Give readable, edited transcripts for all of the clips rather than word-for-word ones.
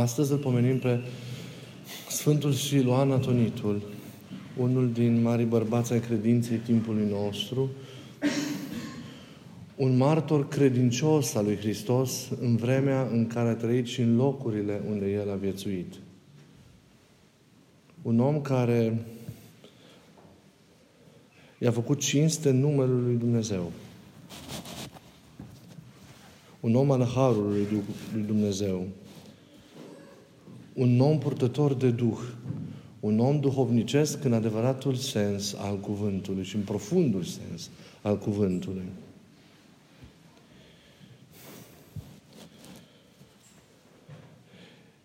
Astăzi îl pomenim pe Sfântul Siluan Atonitul, unul din marii bărbați ai credinței timpului nostru, un martor credincios al lui Hristos în vremea în care a trăit și în locurile unde El a viețuit. Un om care i-a făcut cinste numele lui Dumnezeu. Un om al harului lui Dumnezeu. Un om purtător de Duh. Un om duhovnicesc în adevăratul sens al cuvântului și în profundul sens al cuvântului.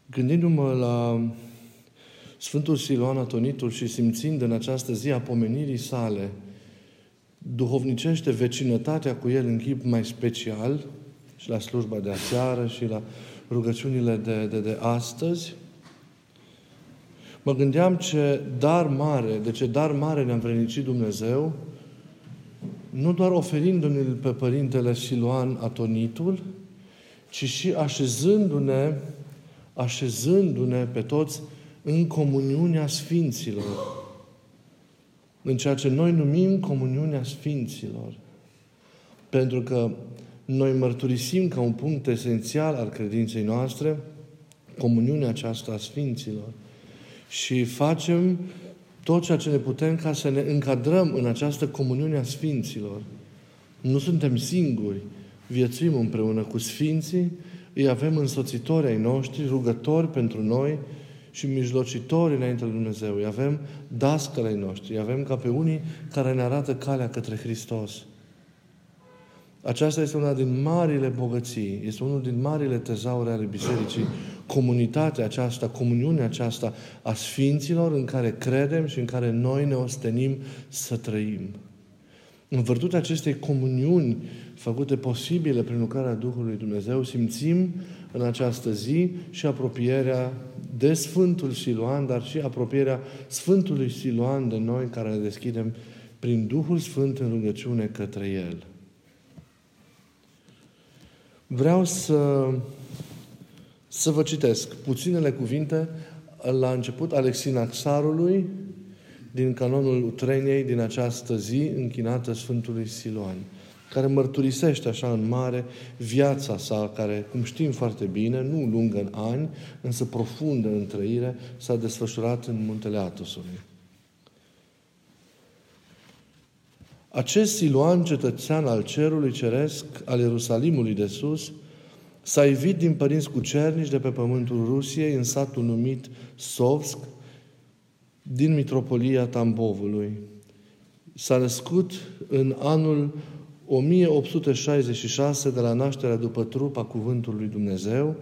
Gândindu-mă la Sfântul Siluan Atonitul și simțind în această zi a pomenirii sale, duhovnicește vecinătatea cu el în chip mai special și la slujba de aseară și la rugăciunile de astăzi, mă gândeam de ce dar mare ne-a învrednicit Dumnezeu, nu doar oferindu-ne-l pe Părintele Siluan Atonitul, ci și așezându-ne pe toți în comuniunea Sfinților. În ceea ce noi numim comuniunea Sfinților. Pentru că noi mărturisim ca un punct esențial al credinței noastre comuniunea aceasta a Sfinților. Și facem tot ceea ce ne putem ca să ne încadrăm în această comuniune a Sfinților. Nu suntem singuri. Viețuim împreună cu Sfinții, îi avem însoțitori ai noștri, rugători pentru noi și mijlocitori înainte lui Dumnezeu. Îi avem dascăle ai noștri, îi avem ca pe unii care ne arată calea către Hristos. Aceasta este una din marile bogății, este unul din marile tezauri ale Bisericii, comunitatea aceasta, comuniunea aceasta a Sfinților în care credem și în care noi ne ostenim să trăim. În vârtutea acestei comuniuni făcute posibile prin lucrarea Duhului Dumnezeu, simțim în această zi și apropierea de Sfântul Siluan, dar și apropierea Sfântului Siluan de noi, care ne deschidem prin Duhul Sfânt în rugăciune către El. Vreau să vă citesc puținele cuvinte la început ale Sinaxarului din canonul Utreniei din această zi închinată Sfântului Siluan, care mărturisește așa în mare viața sa, care, cum știm foarte bine, nu lungă în ani, însă profundă în trăire, s-a desfășurat în muntele Athosului. Acest Siluan, cetățean al cerului ceresc, al Ierusalimului de sus, s-a ivit din părinți cucernici de pe pământul Rusiei, în satul numit Sovsc, din mitropolia Tambovului. S-a născut în anul 1866 de la nașterea după trup a Cuvântului Dumnezeu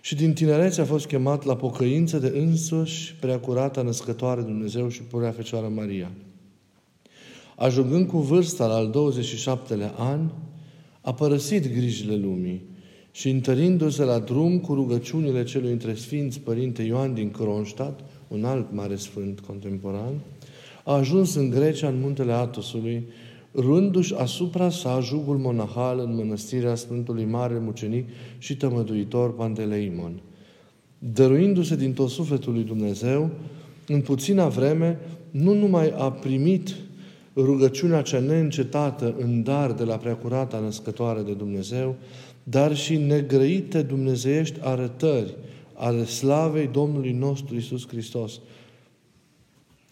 și din tinerețe a fost chemat la pocăință de însuși Preacurata Născătoare Dumnezeu și Purea Fecioară Maria. Ajungând cu vârsta la al 27-lea an, a părăsit grijile lumii și întărindu-se la drum cu rugăciunile celui între Sfinți Părinte Ioan din Kronstadt, un alt mare sfânt contemporan, a ajuns în Grecia, în muntele Athosului, rându-și asupra sa jugul monahal în mănăstirea Sfântului Mare Mucenic și Tămăduitor Panteleimon. Dăruindu-se din tot sufletul lui Dumnezeu, în puțină vreme, nu numai a primit rugăciunea cea neîncetată în dar de la Preacurata Născătoare de Dumnezeu, dar și negrăite dumnezeiești arătări ale slavei Domnului nostru Iisus Hristos.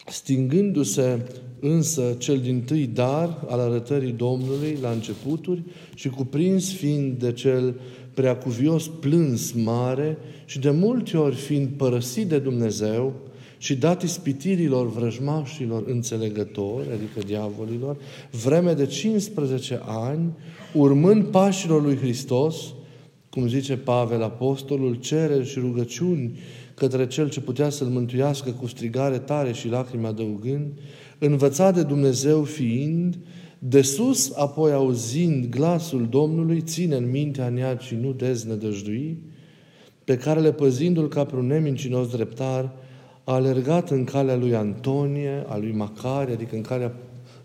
Stingându-se însă cel dintâi dar al arătării Domnului la începuturi și cuprins fiind de cel preacuvios plâns mare și de multe ori fiind părăsit de Dumnezeu și dat ispitirilor vrăjmașilor înțelegători, adică diavolilor, vreme de 15 ani, urmând pașilor lui Hristos, cum zice Pavel Apostolul, cereri și rugăciuni către Cel ce putea să-l mântuiască cu strigare tare și lacrimi adăugând, învățat de Dumnezeu fiind, de sus apoi auzind glasul Domnului, ține în mintea neat și nu deznădăjdui, pe care le păzindu-l ca pe un nemincinos dreptar, a alergat în calea lui Antonie, a lui Macari, adică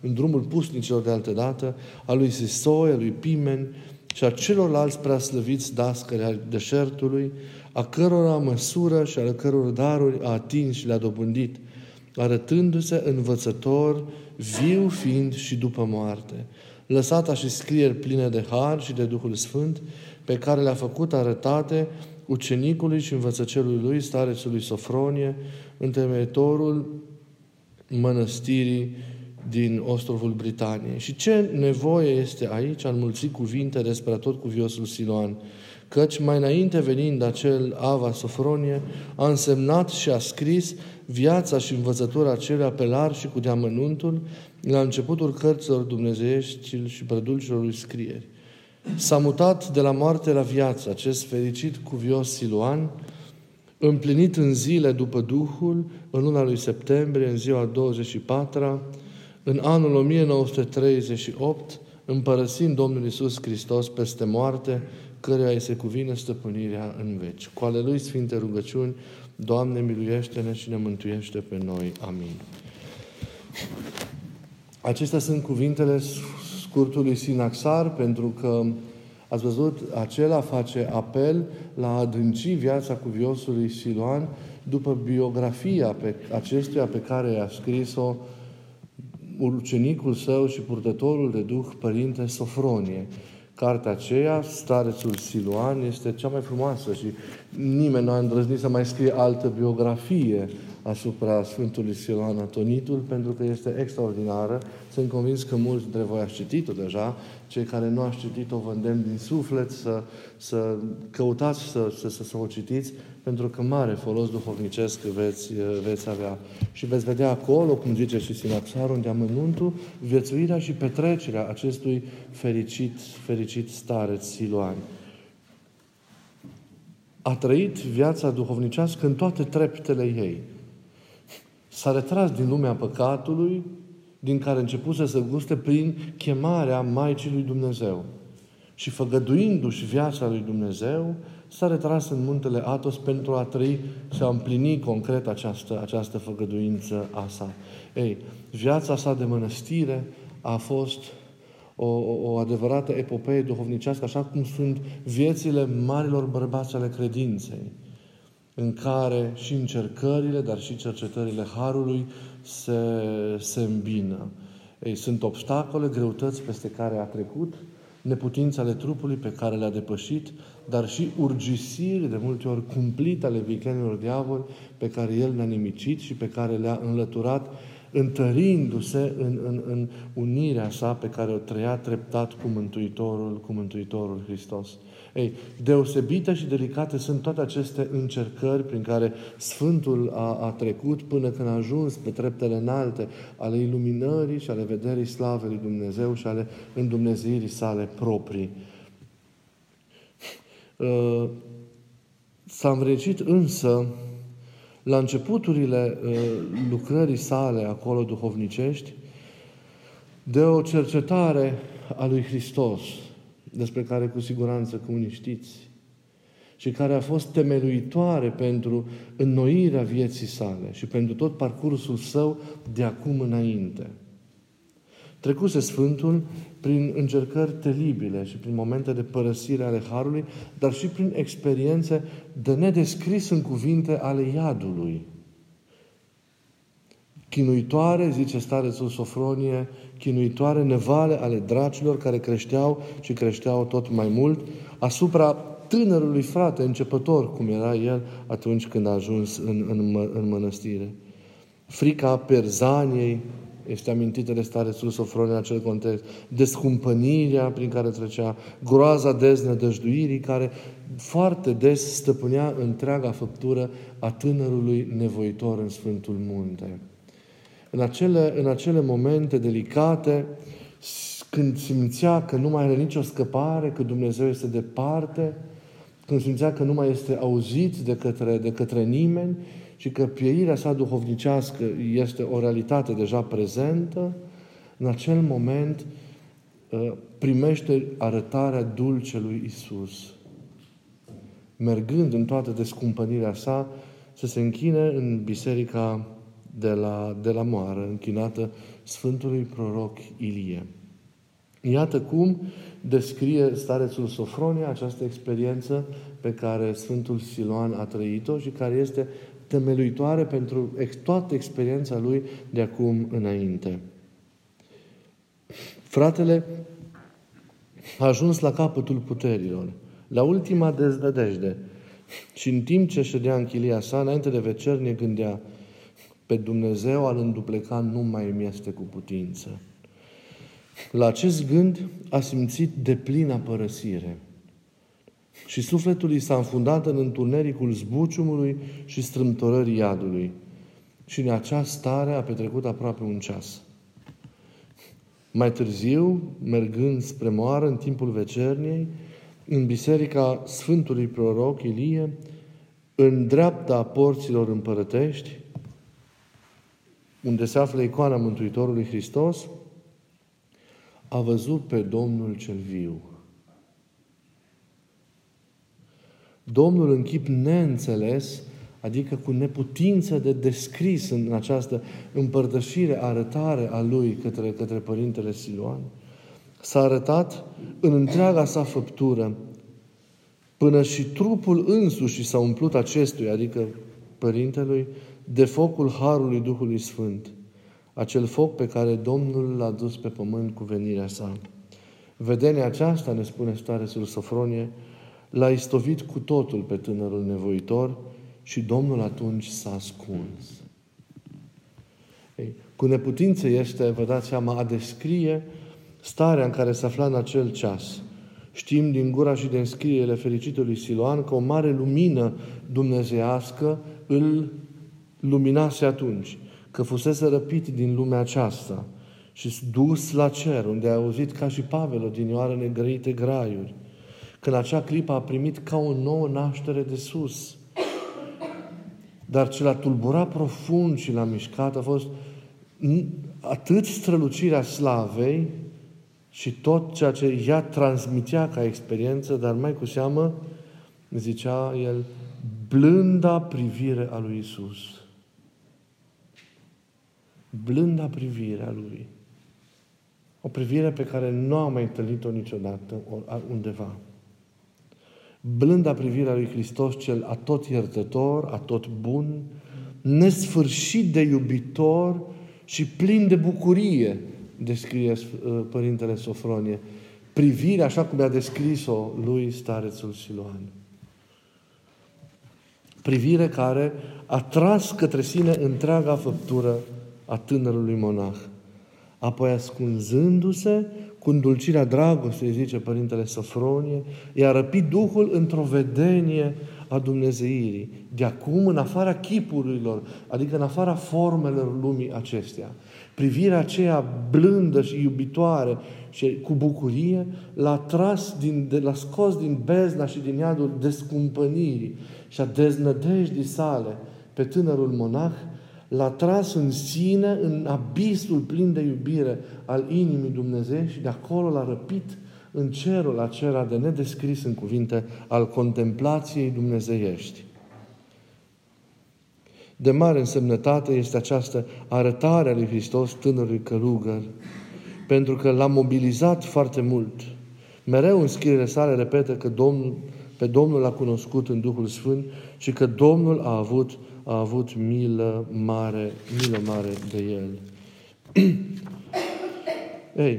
în drumul pusnicilor de altădată, a lui Sisoi, a lui Pimen, și a celorlalți preaslăviți dascări ai deșertului, a cărora măsură și ale căror daruri a atins și le-a dobândit, arătându-se învățător, viu fiind și după moarte, lăsata și scrieri pline de har și de Duhul Sfânt, pe care le-a făcut arătate ucenicului și învățăcelui lui, starețului Sofronie, întemeitorul mănăstirii din Ostrovul Britaniei. Și ce nevoie este aici a înmulți cuvinte despre tot cuviosul Siluan, căci mai înainte venind acel Ava Sofronie, a însemnat și a scris viața și învățătura acelea pe larg și cu deamănuntul la începutul cărților dumnezeiești și prădulcilor lui scrieri. S-a mutat de la moarte la viață acest fericit cuvios Siluan, împlinit în zile după Duhul, în luna lui septembrie, în ziua 24-a, în anul 1938, împărăsind Domnul Iisus Hristos peste moarte, căreia îi se cuvine stăpânirea în veci. Cu ale Lui sfinte rugăciuni, Doamne, miluiește-ne și ne mântuiește pe noi. Amin. Acestea sunt cuvintele scurtului sinaxar, pentru că ați văzut, acela face apel la a adânci viața cuviosului Siluan după biografia pe acestuia pe care i-a scris-o ucenicul său și purtătorul de Duh, Părinte Sofronie. Cartea aceea, Starețul Siluan, este cea mai frumoasă și nimeni nu a îndrăznit să mai scrie altă biografie asupra Sfântului Siluan Atonitul, pentru că este extraordinară. Sunt convins că mulți dintre voi ați citit-o deja. Cei care nu ați citit-o, vă îndemn din suflet să căutați să o citiți, pentru că mare folos duhovnicesc veți avea. Și veți vedea acolo, cum zice și sinaxarul, unde amănuntul, viețuirea și petrecerea acestui fericit stareț Siluan. A trăit viața duhovnicească în toate treptele ei. S-a retras din lumea păcatului, din care începuse să guste prin chemarea Maicii lui Dumnezeu. Și făgăduindu-și viața lui Dumnezeu, s-a retras în muntele Athos pentru a trăi și a împlini concret această făgăduință a sa. Ei, viața sa de mănăstire a fost o adevărată epopeie duhovnicească, așa cum sunt viețile marilor bărbați ale credinței, în care și încercările, dar și cercetările Harului se îmbină. Ei, sunt obstacole, greutăți peste care a trecut, neputințe ale trupului pe care le-a depășit, dar și urgisiri, de multe ori cumplite, ale viclenilor diavol, pe care el le-a nimicit și pe care le-a înlăturat, întărindu-se în unirea sa pe care o trăia treptat cu Mântuitorul Hristos. Ei, deosebite și delicate sunt toate aceste încercări prin care Sfântul a trecut până când a ajuns pe treptele înalte ale iluminării și ale vederii slavei lui Dumnezeu și ale îndumnezeirii sale proprii. S-a învrednicit însă la începuturile lucrării sale acolo duhovnicești de o cercetare a lui Hristos, despre care cu siguranță că unii știți, și care a fost temeluitoare pentru înnoirea vieții sale și pentru tot parcursul său de acum înainte. Trecuse Sfântul prin încercări teribile și prin momente de părăsire ale Harului, dar și prin experiențe de nedescris în cuvinte ale iadului. Chinuitoare, zice starețul Sofronie, chinuitoare nevale ale dracilor care creșteau și creșteau tot mai mult asupra tânărului frate începător, cum era el atunci când a ajuns în mănăstire. Frica Perzaniei este amintită de starețul Sofronie în acel context. Descumpănirea prin care trecea, groaza deznădăjduirii care foarte des stăpânea întreaga făptură a tânărului nevoitor în Sfântul Munte. În acele momente delicate, când simțea că nu mai are nicio scăpare, că Dumnezeu este departe, când simțea că nu mai este auzit de către nimeni și că pieirea sa duhovnicească este o realitate deja prezentă, în acel moment primește arătarea dulce lui Iisus. Mergând în toată descumpănirea sa, să se închine în biserica de la moară, închinată Sfântului Proroc Ilie. Iată cum descrie starețul Sofronie această experiență pe care Sfântul Siluan a trăit-o și care este temeluitoare pentru toată experiența lui de acum înainte. Fratele a ajuns la capătul puterilor, la ultima deznădejde și în timp ce ședea în chilia sa, înainte de vecernie, gândea: pe Dumnezeu al îndupleca nu mai îmi este cu putință. La acest gând a simțit deplina părăsire și sufletul i s-a înfundat în întunericul zbuciumului și strâmtorării iadului. Și în acea stare a petrecut aproape un ceas. Mai târziu, mergând spre moară în timpul vecerniei, în biserica Sfântului Proroc Ilie, în dreapta porților împărătești, unde se află icoana Mântuitorului Hristos, a văzut pe Domnul cel viu. Domnul în chip neînțeles, adică cu neputință de descris în această împărtășire, arătare a Lui către Părintele Siluan, s-a arătat în întreaga sa făptură, până și trupul însuși s-a umplut acestui, adică Părintelui, de focul Harului Duhului Sfânt, acel foc pe care Domnul l-a dus pe pământ cu venirea sa. Vedenia aceasta, ne spune starețul Sofronie, l-a istovit cu totul pe tânărul nevoitor și Domnul atunci s-a ascuns. Ei, cu neputință este, vă dați seama, a descrie starea în care se afla în acel ceas. Știm din gura și din scrierile fericitului Siluan că o mare lumină dumnezeiască îl luminase atunci, că fusese răpit din lumea aceasta și dus la cer, unde a auzit ca și Pavel odinioară negrăite graiuri, când acea clipă a primit ca o nouă naștere de sus. Dar ce l-a tulburat profund și l-a mișcat a fost atât strălucirea slavei și tot ceea ce ea transmitea ca experiență, dar mai cu seamă, zicea el, blânda privire a lui Iisus. Blânda privire a Lui. O privire pe care nu am mai întâlnit-o niciodată undeva. Blânda privire a Lui Hristos, cel atot iertător, atot bun, nesfârșit de iubitor și plin de bucurie, descrie Părintele Sofronie. Privirea așa cum i-a descris-o lui starețul Siluan. Privire care a tras către sine întreaga făptură a tânărului monah. Apoi, ascunzându-se, cu îndulcirea dragostei, zice Părintele Sofronie, i-a răpit Duhul într-o vedenie a dumnezeirii. De acum, în afara chipurilor, adică în afara formelor lumii acestea. Privirea aceea blândă și iubitoare și cu bucurie l-a tras, l-a scos din bezna și din iadul descumpănirii și a deznădejdii sale pe tânărul monah, l-a tras în sine, în abisul plin de iubire al inimii Dumnezeu și de acolo l-a răpit în cerul acela de nedescris în cuvinte al contemplației dumnezeiești. De mare însemnătate este această arătare a lui Hristos tânărului călugăr, pentru că l-a mobilizat foarte mult. Mereu în scrierile sale repetă că pe Domnul l-a cunoscut în Duhul Sfânt și că Domnul a avut milă mare de el. Ei,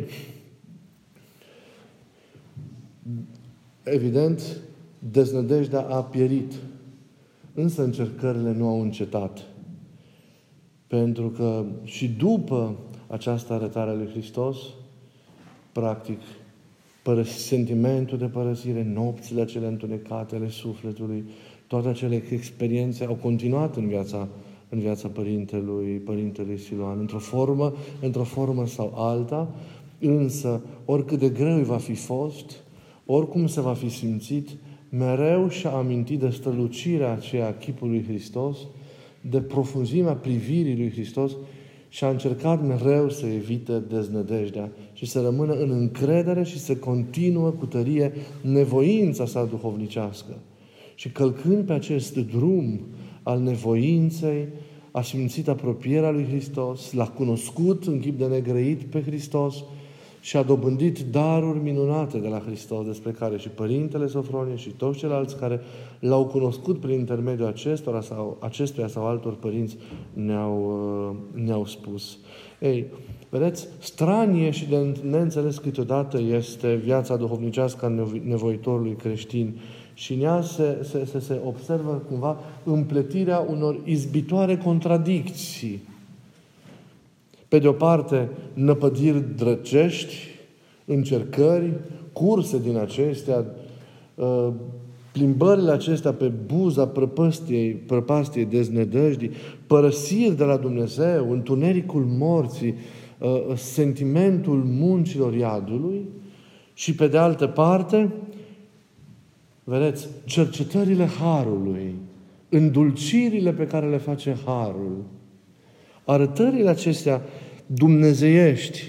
evident, deznădejdea a pierit, însă încercările nu au încetat. Pentru că și după această arătare a lui Hristos, practic, sentimentul de părăsire, nopțile acele întunecate ale sufletului, toate acele experiențe au continuat în viața Părintelui Siluan, într-o formă sau alta, însă, oricât de greu va fi fost, oricum se va fi simțit, mereu și-a amintit de strălucirea aceea a chipului Hristos, de profunzimea privirii lui Hristos și a încercat mereu să evite deznădejdea și să rămână în încredere și să continuă cu tărie nevoința sa duhovnicească. Și călcând pe acest drum al nevoinței, a simțit apropierea lui Hristos, l-a cunoscut în chip de negrăit pe Hristos și a dobândit daruri minunate de la Hristos, despre care și Părintele Sofronie și toți ceilalți care l-au cunoscut prin intermediul acestuia sau altor părinți ne-au spus. Ei, vedeți, stranie și de neînțeles câteodată este viața duhovnicească a nevoitorului creștin și în ea se observă cumva împletirea unor izbitoare contradicții. Pe de o parte, năpădiri drăcești, încercări, curse din acestea, plimbările acestea pe buza prăpastiei deznădăjdii, părăsiri de la Dumnezeu, întunericul morții, sentimentul muncilor iadului și, pe de altă parte, vedeți, cercetările harului, îndulcirile pe care le face harul. Arătările acestea dumnezeiești,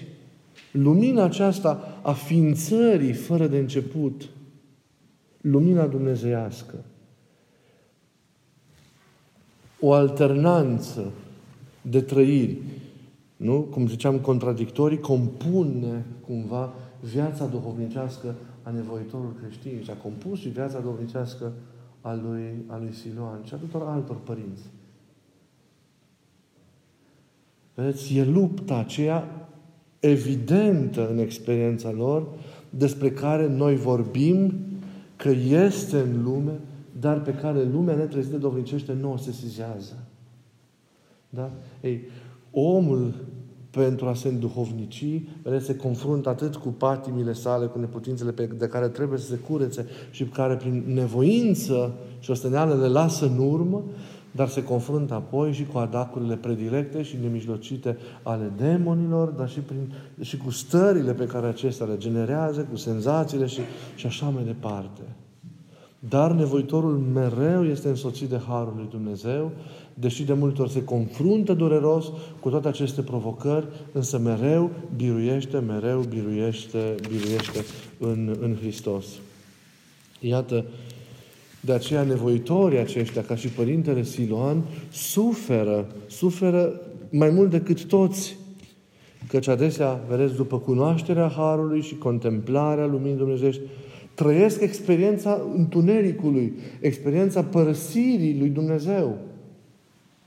lumina aceasta a ființării fără de început, lumina dumnezeiască. O alternanță de trăiri, nu? Cum ziceam, contradictorii, compune cumva viața duhovnicească a nevoitorului creștin și a compus și viața duhovnicească a lui Siluan și a tuturor altor părinți. Vedeți, e lupta aceea evidentă în experiența lor, despre care noi vorbim că este în lume, dar pe care lumea netrezită duhovnicește nu o sesizează. Da? Ei, omul, pentru a se înduhovnici, vedeți, se confruntă atât cu patimile sale, cu neputințele de care trebuie să se curețe și care prin nevoință și osteneală le lasă în urmă, dar se confruntă apoi și cu atacurile predilecte și nemijlocite ale demonilor, dar și cu stările pe care acestea le generează, cu senzațiile și așa mai departe. Dar nevoitorul mereu este însoțit de harul lui Dumnezeu, deși de multe ori se confruntă dureros cu toate aceste provocări, însă mereu biruiește în Hristos. Iată, de aceea nevoitorii aceștia, ca și Părintele Siluan, suferă mai mult decât toți. Căci adesea, vedeți, după cunoașterea harului și contemplarea luminii dumnezeiești, trăiesc experiența întunericului, experiența părăsirii lui Dumnezeu.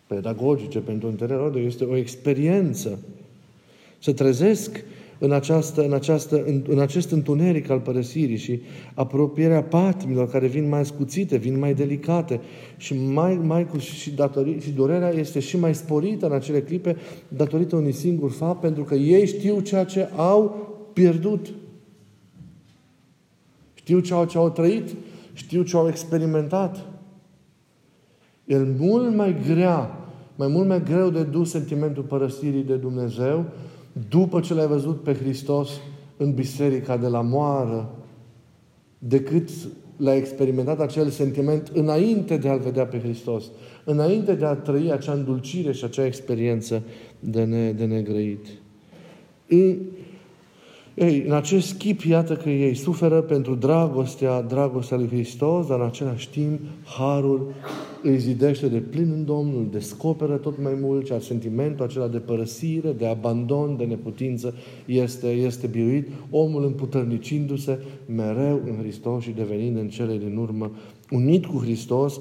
Pedagogice pentru întunericul este o experiență. Se trezesc în acest întuneric al părăsirii și apropierea patimilor care vin mai ascuțite, vin mai delicate și și durerea este și mai sporită în acele clipe datorită unui singur fapt, pentru că ei știu ceea ce au pierdut. Știu ce au trăit, știu ce au experimentat. E mult mai greu de dus sentimentul părăsirii de Dumnezeu după ce l-ai văzut pe Hristos în biserica de la moară, decât l-ai experimentat acel sentiment înainte de a-L vedea pe Hristos, înainte de a trăi acea îndulcire și acea experiență de negrăit. Ei, în acest chip, iată că ei suferă pentru dragostea lui Hristos, dar în același timp, harul îi zidește de plin în Domnul, descoperă tot mai mult, și sentimentul acela de părăsire, de abandon, de neputință este biruit, omul împuternicindu-se mereu în Hristos și devenind în cele din urmă unit cu Hristos,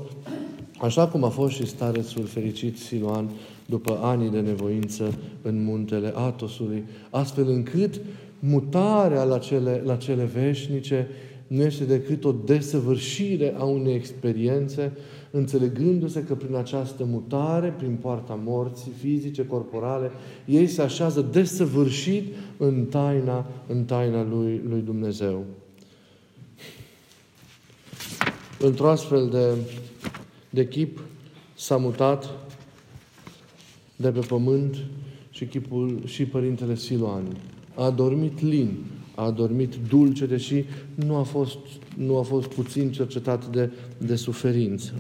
așa cum a fost și starețul fericit Siluan după anii de nevoință în muntele Athosului, astfel încât mutarea la cele veșnice nu este decât o desăvârșire a unei experiențe, înțelegându-se că prin această mutare, prin poarta morții fizice, corporale, ei se așează desăvârșit în taina lui Dumnezeu. Într-o astfel de chip s-a mutat de pe pământ și chipul și Părintele Siluan. A dormit lin, a dormit dulce, deși nu a fost puțin cercetat de suferință.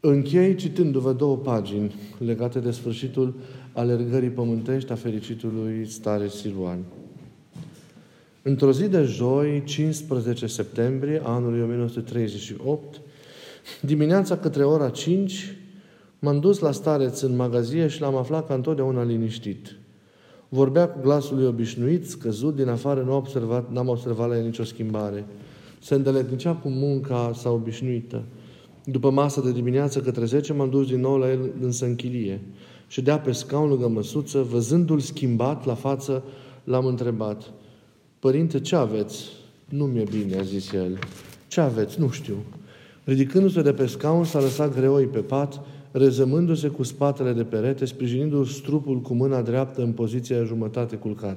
Închei citându-vă două pagini legate de sfârșitul alergării pământești a fericitului stareț Siluan. Într-o zi de joi, 15 septembrie anului 1938, dimineața către ora 5, m-am dus la stareț în magazie și l-am aflat ca întotdeauna liniștit. Vorbea cu glasul lui obișnuit, scăzut, din afară n-am observat la el nicio schimbare. Se îndeletnicea cu munca sa obișnuită. După masă de dimineață, către 10, m-am dus din nou la el însă în chilie. Ședea pe scaun lângă măsuță, văzându-l schimbat la față, l-am întrebat. Părinte, ce aveți? Nu mi-e bine, a zis el. Ce aveți? Nu știu. Ridicându-se de pe scaun, s-a lăsat greoi pe pat, rezămându-se cu spatele de perete, sprijinindu-și trupul cu mâna dreaptă în poziția jumătate culcat.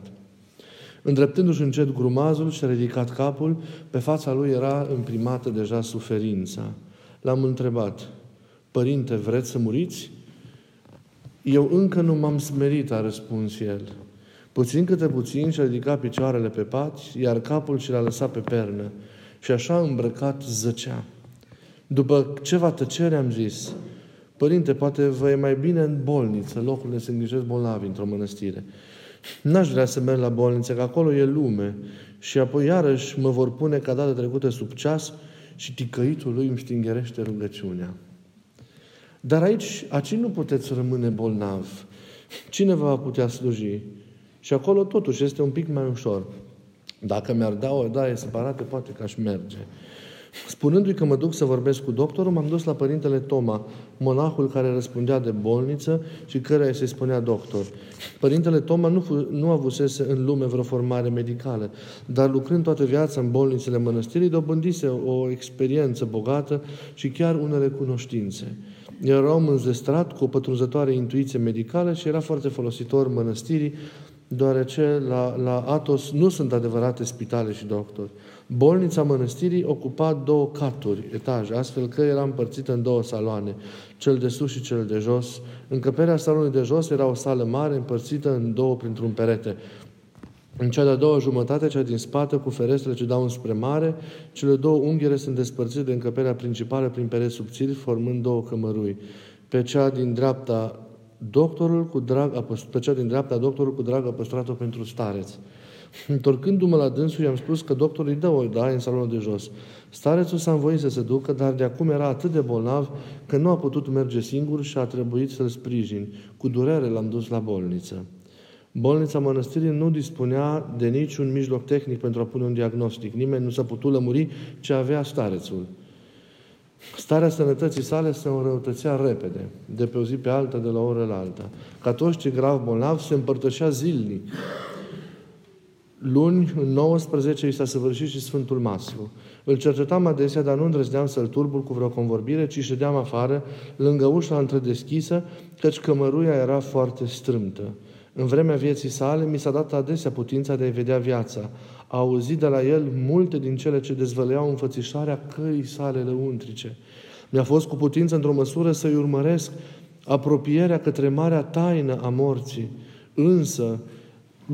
Îndreptându-și încet grumazul și-a ridicat capul, pe fața lui era imprimată deja suferința. L-am întrebat, Părinte, vreți să muriți? Eu încă nu m-am smerit, a răspuns el. Puțin câte puțin și-a ridicat picioarele pe pat, iar capul și l-a lăsat pe pernă. Și așa îmbrăcat zăcea. După ceva tăcere am zis, Părinte, poate vă e mai bine în bolniță, locul unde se îngrijesc bolnavi într-o mănăstire. N-aș vrea să merg la bolniță, că acolo e lume. Și apoi iarăși mă vor pune ca data trecută sub ceas și ticăitul lui îmi știngherește rugăciunea. Dar aici nu puteți rămâne bolnav. Cine va putea sluji? Și acolo totuși este un pic mai ușor. Dacă mi-ar da o daie separată, poate că aș merge. Spunându-i că mă duc să vorbesc cu doctorul, m-am dus la Părintele Toma, monahul care răspundea de bolniță și căreia se spunea doctor. Părintele Toma nu avusese în lume vreo formare medicală, dar lucrând toată viața în bolnițele mănăstirii, dobândise o experiență bogată și chiar unele cunoștințe. Era om înzestrat, cu o pătrunzătoare intuiție medicală și era foarte folositor mănăstirii, deoarece la Athos nu sunt adevărate spitale și doctori. Bolnița mănăstirii ocupa 2 caturi, etaje, astfel că era împărțită în 2 saloane, cel de sus și cel de jos. Încăperea salonului de jos era o sală mare împărțită în 2 printr-un perete. În cea de-a doua jumătate, cea din spate, cu ferestrele ce dau înspre mare, cele 2 unghiere sunt despărțite de încăperea principală prin pereți subțiri, formând 2 cămărui. Pe cea din dreapta doctorul cu drag a păstrat-o pentru stareț. Întorcându-mă la dânsul, i-am spus că doctorul îi dă o daie în salonul de jos. Starețul s-a învoit să se ducă, dar de acum era atât de bolnav că nu a putut merge singur și a trebuit să-l sprijin. Cu durere l-am dus la bolniță. Bolnița mănăstirii nu dispunea de niciun mijloc tehnic pentru a pune un diagnostic. Nimeni nu s-a putut lămuri ce avea starețul. Starea sănătății sale se înrăutățea repede, de pe o zi pe alta, de la o oră la alta. Ca toți cei grav bolnavi, se împărtășea zilnic. Luni, în 19, i s-a săvârșit și Sfântul Maslu. Îl cercetam adesea, dar nu îndrăzneam să-l turbur cu vreo convorbire, ci ședeam afară, lângă ușa întredeschisă, căci cămăruia era foarte strâmtă. În vremea vieții sale, mi s-a dat adesea putința de a-i vedea viața. A auzit de la el multe din cele ce dezvăleau înfățișarea căii sale lăuntrice. Mi-a fost cu putință, într-o măsură, să-i urmăresc apropierea către marea taină a morții. Însă,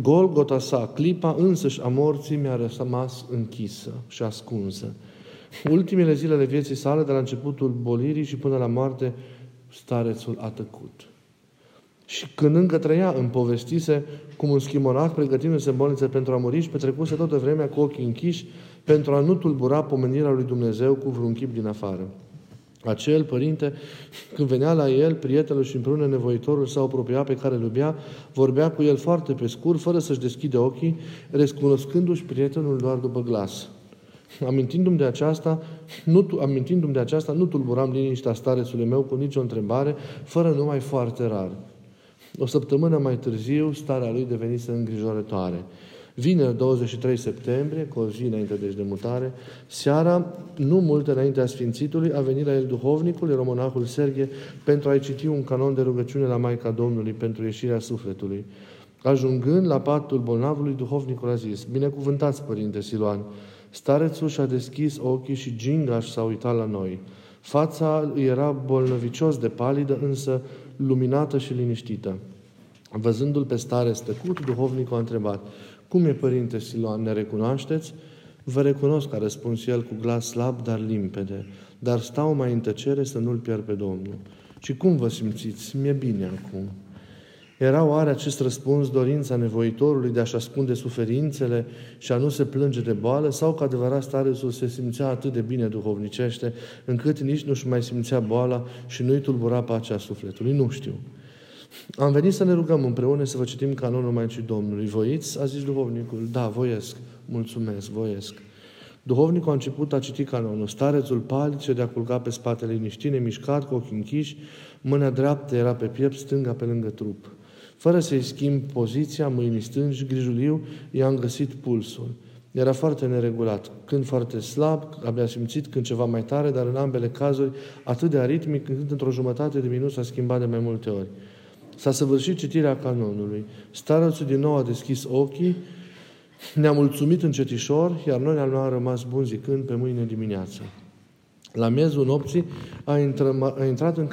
Golgota sa, clipa însăși a morții, mi-a rămas închisă și ascunsă. Ultimele zile ale vieții sale, de la începutul bolirii și până la moarte, starețul a tăcut. Și când încă trăia, îmi povestise cum un schimonac, pregătindu-se în bolniță pentru a muri, și petrecuse toată vremea cu ochii închiși pentru a nu tulbura pomenirea lui Dumnezeu cu vreun chip din afară. Acel părinte, când venea la el, prietenul și împreună nevoitorul sau apropia pe care îl iubea, vorbea cu el foarte pe scurt, fără să-și deschide ochii, recunoscându-și prietenul doar după glas. Amintindu-mi de aceasta, nu tulburam liniștea starețului meu cu nicio întrebare, fără numai foarte rar. O săptămână mai târziu, starea lui devenise îngrijorătoare. Vineri, 23 septembrie, cu o zi înainte deci de mutare, seara, nu mult înaintea Sfințitului, a venit la el duhovnicul, era monahul Sergie, pentru a-i citi un canon de rugăciune la Maica Domnului pentru ieșirea sufletului. Ajungând la patul bolnavului, duhovnicul a zis, Binecuvântați, Părinte Siluan! Starețul și-a deschis ochii și gingaș s-a uitat la noi. Fața era bolnăvicios de palidă, însă luminată și liniștită. Văzându-l pe stareț tăcut, duhovnicul a întrebat, Cum e, Părinte Siluan, ne recunoașteți? Vă recunosc, a răspuns el cu glas slab, dar limpede. Dar stau mai în tăcere să nu-l pierd pe Domnul. Și cum vă simțiți? Mi-e bine acum. Era oare acest răspuns dorința nevoitorului de a-și ascunde suferințele și a nu se plânge de boală? Sau că adevărat starețul se simțea atât de bine duhovnicește, încât nici nu-și mai simțea boala și nu-i tulbura pacea sufletului? Nu știu. Am venit să ne rugăm împreună să vă citim canonul Maicii Domnului. Voiți? A zis duhovnicul. Da, voiesc. Mulțumesc, voiesc. Duhovnicul a început a citi canonul. Starețul palid se de-a culcat pe spatele liniștit, nemișcat, cu ochii închiși, mâna dreaptă era pe piept, stânga pe lângă trup. Fără să-i schimb poziția, mâinii stângi, grijuliu, i-am găsit pulsul. Era foarte neregulat, când foarte slab, abia simțit, când ceva mai tare, dar în ambele cazuri atât de aritmic, încât într-o jumătate de minut s-a schimbat de mai multe ori. S-a săvârșit citirea canonului. Starețul din nou a deschis ochii, ne-a mulțumit încetișor, iar noi ne-am rămas buni zicând pe mâine dimineață. La miezul nopții a intrat în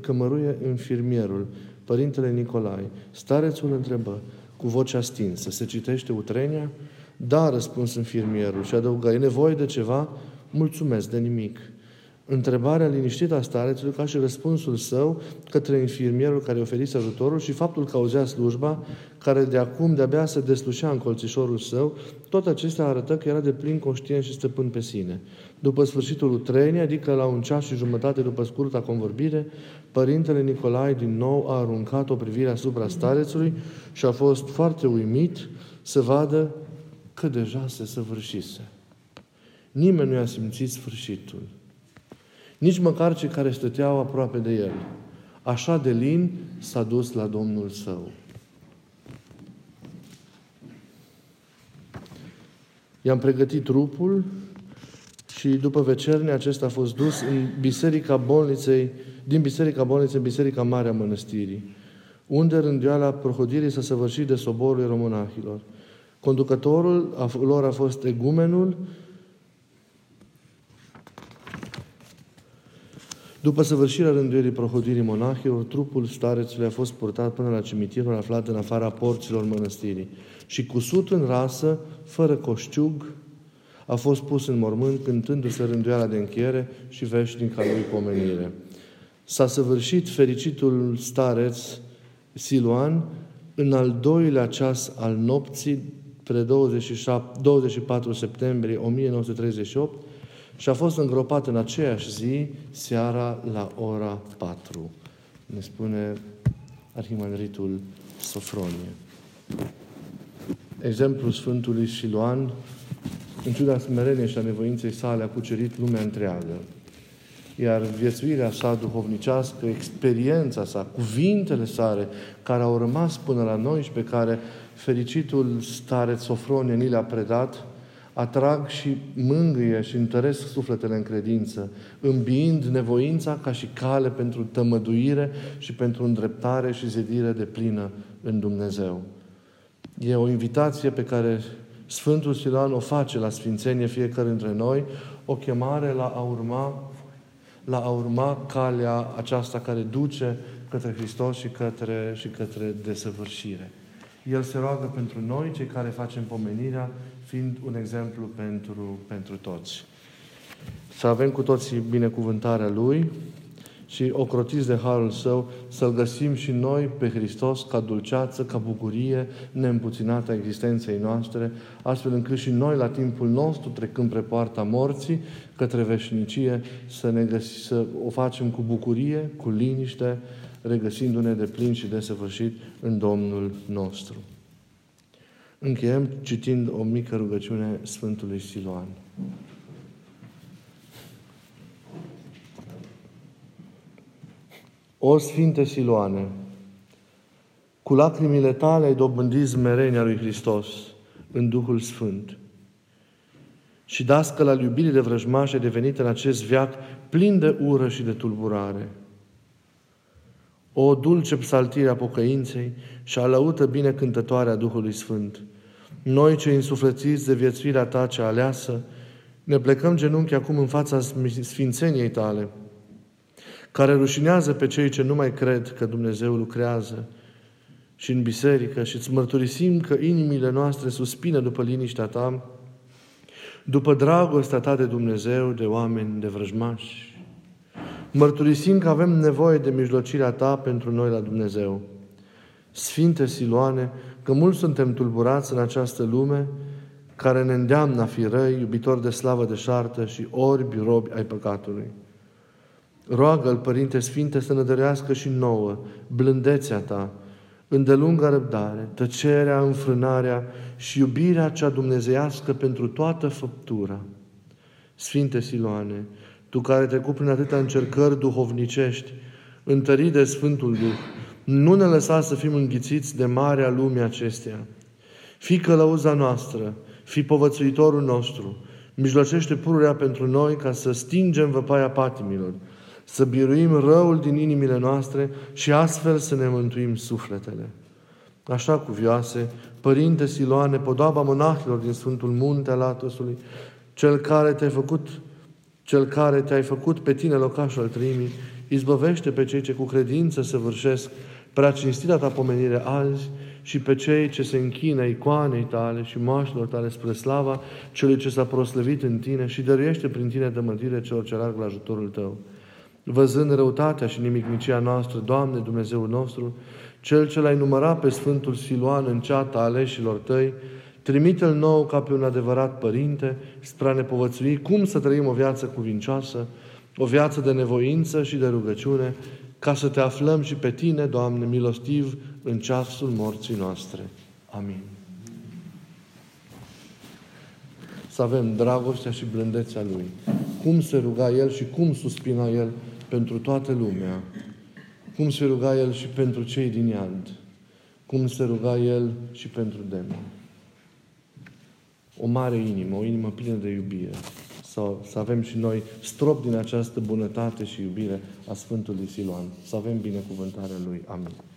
cămăruie infirmierul, Părintele Nicolai. Starețul întrebă, cu vocea stinsă, se citește utrenia? Da, răspuns infirmierul și adăugă, e nevoie de ceva? Mulțumesc, de nimic. Întrebarea liniștită a starețului, ca și răspunsul său către infirmierul care oferise ajutorul și faptul că auzea slujba, care de acum de-abia se deslușea în colțișorul său, tot acestea arătă că era de plin conștient și stăpân pe sine. După sfârșitul utreniei, adică la 1 ceas și jumătate după scurta convorbire, Părintele Nicolai din nou a aruncat o privire asupra starețului și a fost foarte uimit să vadă că deja se săvârșise. Nimeni nu i-a simțit sfârșitul. Nici măcar cei care stăteau aproape de el. Așa de lin s-a dus la Domnul său. I-am pregătit trupul și după vecernie acesta a fost dus în biserica bolniței, din biserica bolniței în biserica mare a mănăstirii, unde rânduiala prohodirii s-a săvârșit de soborul ieromânahilor. Conducătorul lor a fost egumenul. După săvârșirea rânduirii prohodirii monahilor, trupul starețului a fost purtat până la cimitirul aflat în afara porților mănăstirii și cusut în rasă, fără coșciug, a fost pus în mormânt cântându-se rânduiala de încheiere și veșnica lui pomenire. S-a săvârșit fericitul stareț Siluan în al 2-lea ceas al nopții pre 24 septembrie 1938, și a fost îngropat în aceeași zi, seara, la ora 4. Ne spune arhimandritul Sofronie. Exemplul Sfântului Siluan, în ciuda smereniei și a nevoinței sale, a cucerit lumea întreagă. Iar viețuirea sa duhovnicească, experiența sa, cuvintele sale, care au rămas până la noi și pe care fericitul stareț Sofronie ni le-a predat, atrag și mângâie și întăresc sufletele în credință, îmbiind nevoința ca și cale pentru tămăduire și pentru îndreptare și zidire deplină în Dumnezeu. E o invitație pe care Sfântul Siluan o face la sfințenie fiecare dintre noi, o chemare la a urma calea aceasta care duce către Hristos și către desăvârșire. El se roagă pentru noi, cei care facem pomenirea, fiind un exemplu pentru toți. Să avem cu toții binecuvântarea Lui și ocrotiți de harul Său să-L găsim și noi pe Hristos ca dulceață, ca bucurie neîmpuținată a existenței noastre, astfel încât și noi la timpul nostru, trecând pe poarta morții, către veșnicie, să o facem cu bucurie, cu liniște, regăsindu-ne deplin și desăvârșit în Domnul nostru. Încheiem citind o mică rugăciune Sfântului Siluan. O Sfinte Siluane, cu lacrimile tale ai dobândit smerenia lui Hristos în Duhul Sfânt și dascăl al iubirii de vrăjmași ai devenit în acest veac plin de ură și de tulburare. O dulce psaltire a pocăinței și alăută binecântătoare a Duhului Sfânt, noi cei însuflețiți de viețuirea Ta cea aleasă, ne plecăm genunchi acum în fața sfințeniei Tale, care rușinează pe cei ce nu mai cred că Dumnezeu lucrează și în biserică și îți mărturisim că inimile noastre suspină după liniștea Ta, după dragostea Ta de Dumnezeu, de oameni, de vrăjmași. Mărturisim că avem nevoie de mijlocirea Ta pentru noi la Dumnezeu. Sfinte Siluane, că mulți suntem tulburați în această lume care ne îndeamnă a fi răi, iubitori de slavă deșartă și orbi robi ai păcatului. Roagă-L, Părinte Sfinte, să ne dărească și nouă blândețea Ta, îndelunga răbdare, tăcerea, înfrânarea și iubirea cea dumnezeiască pentru toată făptura. Sfinte Siloane, Tu care te cupri în atâtea încercări duhovnicești, întări de Sfântul Duh, nu ne lăsa să fim înghițiți de marea lumii acesteia. Fii călăuza noastră, fii povățuitorul nostru, mijlocește pururea pentru noi ca să stingem văpaia patimilor, să biruim răul din inimile noastre și astfel să ne mântuim sufletele. Așa, cuvioase, Părinte Siloane, podoaba monahilor din Sfântul Munte al Athosului, cel care te-ai făcut pe tine locaș al trimii, izbăvește pe cei ce cu credință săvârșesc prea cinstita Ta pomenire azi și pe cei ce se închină icoanei Tale și moașilor Tale spre slava celui ce s-a proslăvit în Tine și dăruiește prin Tine dămădire celor ce larg la ajutorul Tău. Văzând răutatea și nimicnicia noastră, Doamne Dumnezeul nostru, Cel ce L-ai numărat pe Sfântul Siluan în ceata aleșilor Tăi, trimite-l nou ca pe un adevărat părinte spre a ne povățui cum să trăim o viață cuvincioasă, o viață de nevoință și de rugăciune, ca să Te aflăm și pe Tine, Doamne, milostiv, în ceasul morții noastre. Amin. Să avem dragostea și blândețea Lui. Cum se ruga El și cum suspina El pentru toată lumea. Cum se ruga El și pentru cei din iad. Cum se ruga El și pentru demoni. O mare inimă, o inimă plină de iubire. Să avem și noi strop din această bunătate și iubire a Sfântului Siluan. Să avem binecuvântarea Lui. Amin.